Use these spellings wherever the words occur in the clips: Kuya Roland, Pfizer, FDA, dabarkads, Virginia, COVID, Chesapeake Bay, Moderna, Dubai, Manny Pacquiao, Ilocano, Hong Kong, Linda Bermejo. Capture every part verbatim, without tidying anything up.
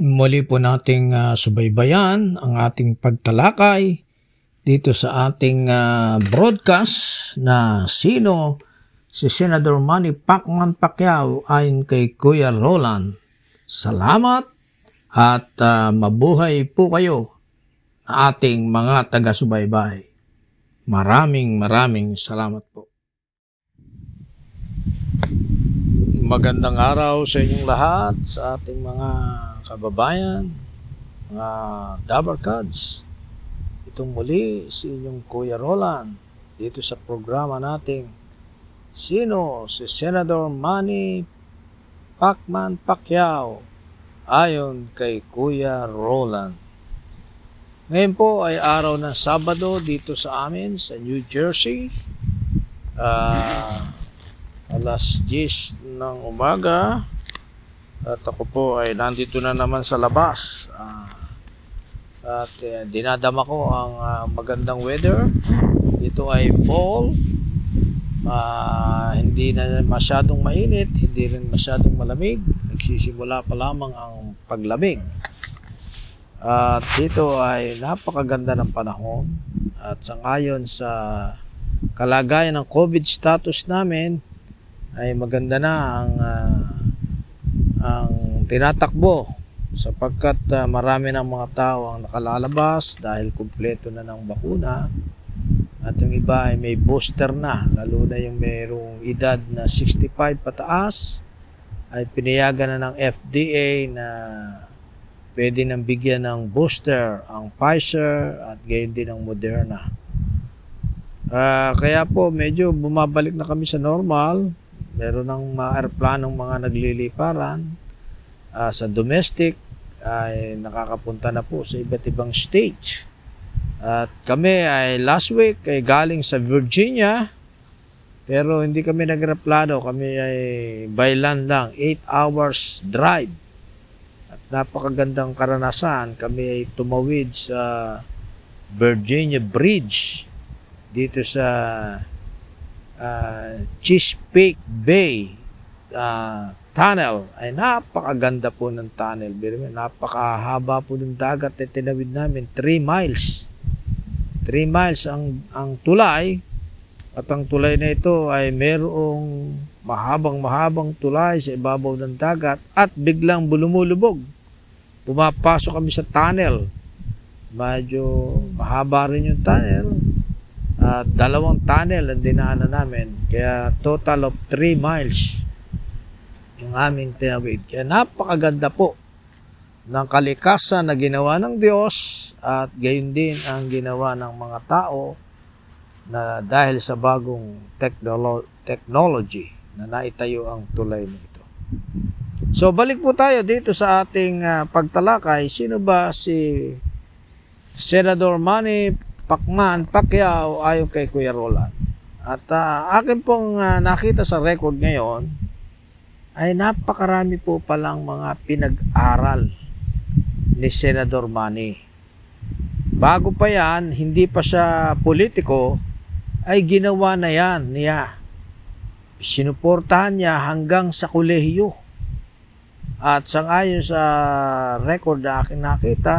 Muli po nating uh, subaybayan ang ating pagtalakay dito sa ating uh, broadcast na sino si Senator Manny Pacquiao ayon kay Kuya Roland. Salamat at uh, mabuhay po kayo na ating mga taga-subaybay. Maraming maraming salamat po. Magandang araw sa inyong lahat, sa ating mga kababayan, mga dabarkads. Itong muli si inyong Kuya Roland dito sa programa nating Sino si Senator Manny Pacquiao ayon kay Kuya Roland. Ngayon po ay araw ng Sabado dito sa amin sa New Jersey. Uh, alas diyes ng umaga. At ako po ay nandito na naman sa labas uh, at uh, dinadama ko ang uh, magandang weather. Ito ay fall, uh, hindi na masyadong mainit, hindi rin masyadong malamig. Nagsisimula pa lamang ang paglamig. At uh, dito ay napakaganda ng panahon. At sangayon sa kalagayan ng COVID status namin ay maganda na ang uh, ang tinatakbo, sapagkat uh, marami ng mga tao ang nakalalabas dahil kumpleto na ng bakuna at yung iba ay may booster na, lalo na yung mayroong edad na sixty-five pataas ay pinayagan na ng F D A na pwede nang bigyan ng booster ang Pfizer at gayon din ang Moderna. Uh, kaya po medyo bumabalik na kami sa normal. Meron ng ma-airplanong mga nagliliparan uh, sa domestic ay nakakapunta na po sa iba't ibang states. At kami ay last week ay galing sa Virginia, pero hindi kami nag-aeroplano, kami ay by land lang, eight hours drive. At napakagandang karanasan, kami ay tumawid sa Virginia Bridge dito sa Uh, Chesapeake Bay uh, tunnel. Ay napakaganda po ng tunnel, napakahaba po ng dagat na tinawid namin, three miles. three miles ang, ang tulay, at ang tulay na ito ay mayroong mahabang mahabang tulay sa ibabaw ng dagat at biglang lumulubog. Pumapasok kami sa tunnel, medyo mahaba rin yung tunnel. At uh, dalawang tunnel ang dinaanan namin. Kaya total of three miles yung aming tinawid. Kaya napakaganda po ng kalikasan na ginawa ng Diyos at gayon din ang ginawa ng mga tao na dahil sa bagong technolo technology na naitayo ang tulay nito. So balik po tayo dito sa ating uh, pagtalakay. Sino ba si Senator Manny Pakman, Pacquiao, ayon kay Kuya Roland? At uh, akin pong uh, nakita sa record ngayon ay napakarami po palang mga pinag-aral ni Senator Manny. Bago pa yan, hindi pa siya politiko, ay ginawa na yan niya. Sinuportahan niya hanggang sa kolehiyo. At sangayon sa record na akin nakita,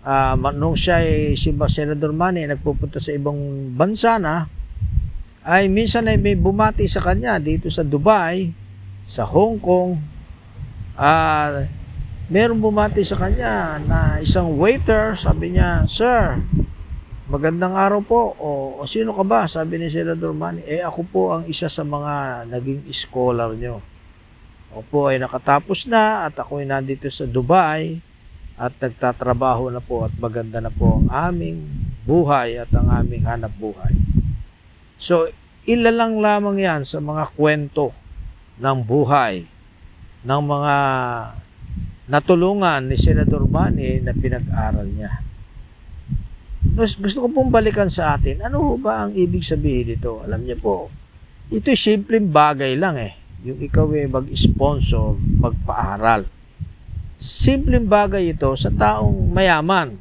Uh, nung siya ay si Senator Manny nagpupunta sa ibang bansa na, ay minsan ay may bumati sa kanya dito sa Dubai, sa Hong Kong. Uh, meron bumati sa kanya na isang waiter, sabi niya, "Sir, magandang araw po." O, o "Sino ka ba?" sabi ni Senator Manny. "Eh, ako po ang isa sa mga naging scholar nyo. Ako po ay nakatapos na at ako ay nandito sa Dubai at nagtatrabaho na po at maganda na po ang aming buhay at ang aming hanap buhay." So, ilalang lamang yan sa mga kwento ng buhay ng mga natulungan ni Senator Manny na pinag-aral niya. Gusto ko pong balikan sa atin, ano ba ang ibig sabihin dito? Alam niyo po, ito'y simpleng bagay lang eh. Yung ikaw eh mag-sponsor, magpa-aral. Simpleng bagay ito sa taong mayaman.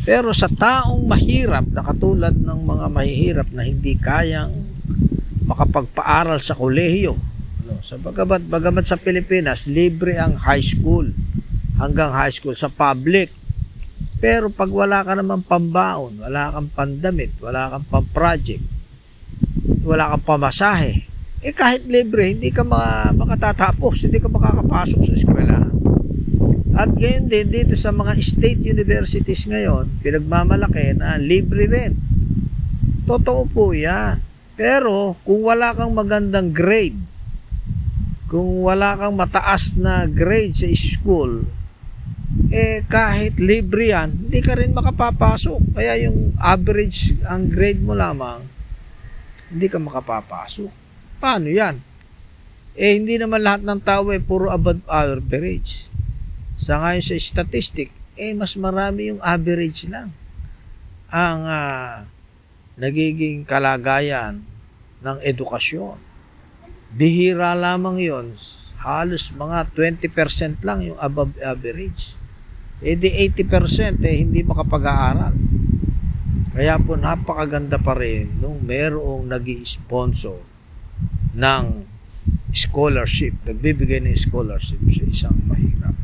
Pero sa taong mahirap, na katulad ng mga mahihirap na hindi kayang makapagpaaral sa kolehiyo, No, sa bagamat, bagamat sa Pilipinas, libre ang high school hanggang high school sa public. Pero pag wala ka naman pambaon, wala kang pandamit, wala kang pamproject, wala kang pamasahe, eh kahit libre, hindi ka makatatapos, hindi ka makakapasok sa eskwela. At ganyan din, dito sa mga state universities ngayon, pinagmamalaki na libre rin. Totoo po yan. Pero kung wala kang magandang grade, kung wala kang mataas na grade sa school, eh kahit libre yan, hindi ka rin makapapasok. Kaya yung average ang grade mo lamang, hindi ka makapapasok. Paano yan? Eh hindi naman lahat ng tao eh puro above average. Sa ngayon sa statistic, eh mas marami yung average lang ang uh, nagiging kalagayan ng edukasyon. Bihira lamang yon, halos mga twenty percent lang yung above average. E di eighty percent eh, hindi makapag-aaral. Kaya po napakaganda pa rin nung merong nag-i-sponsor ng scholarship, nagbibigay ng scholarship sa isang mahirap.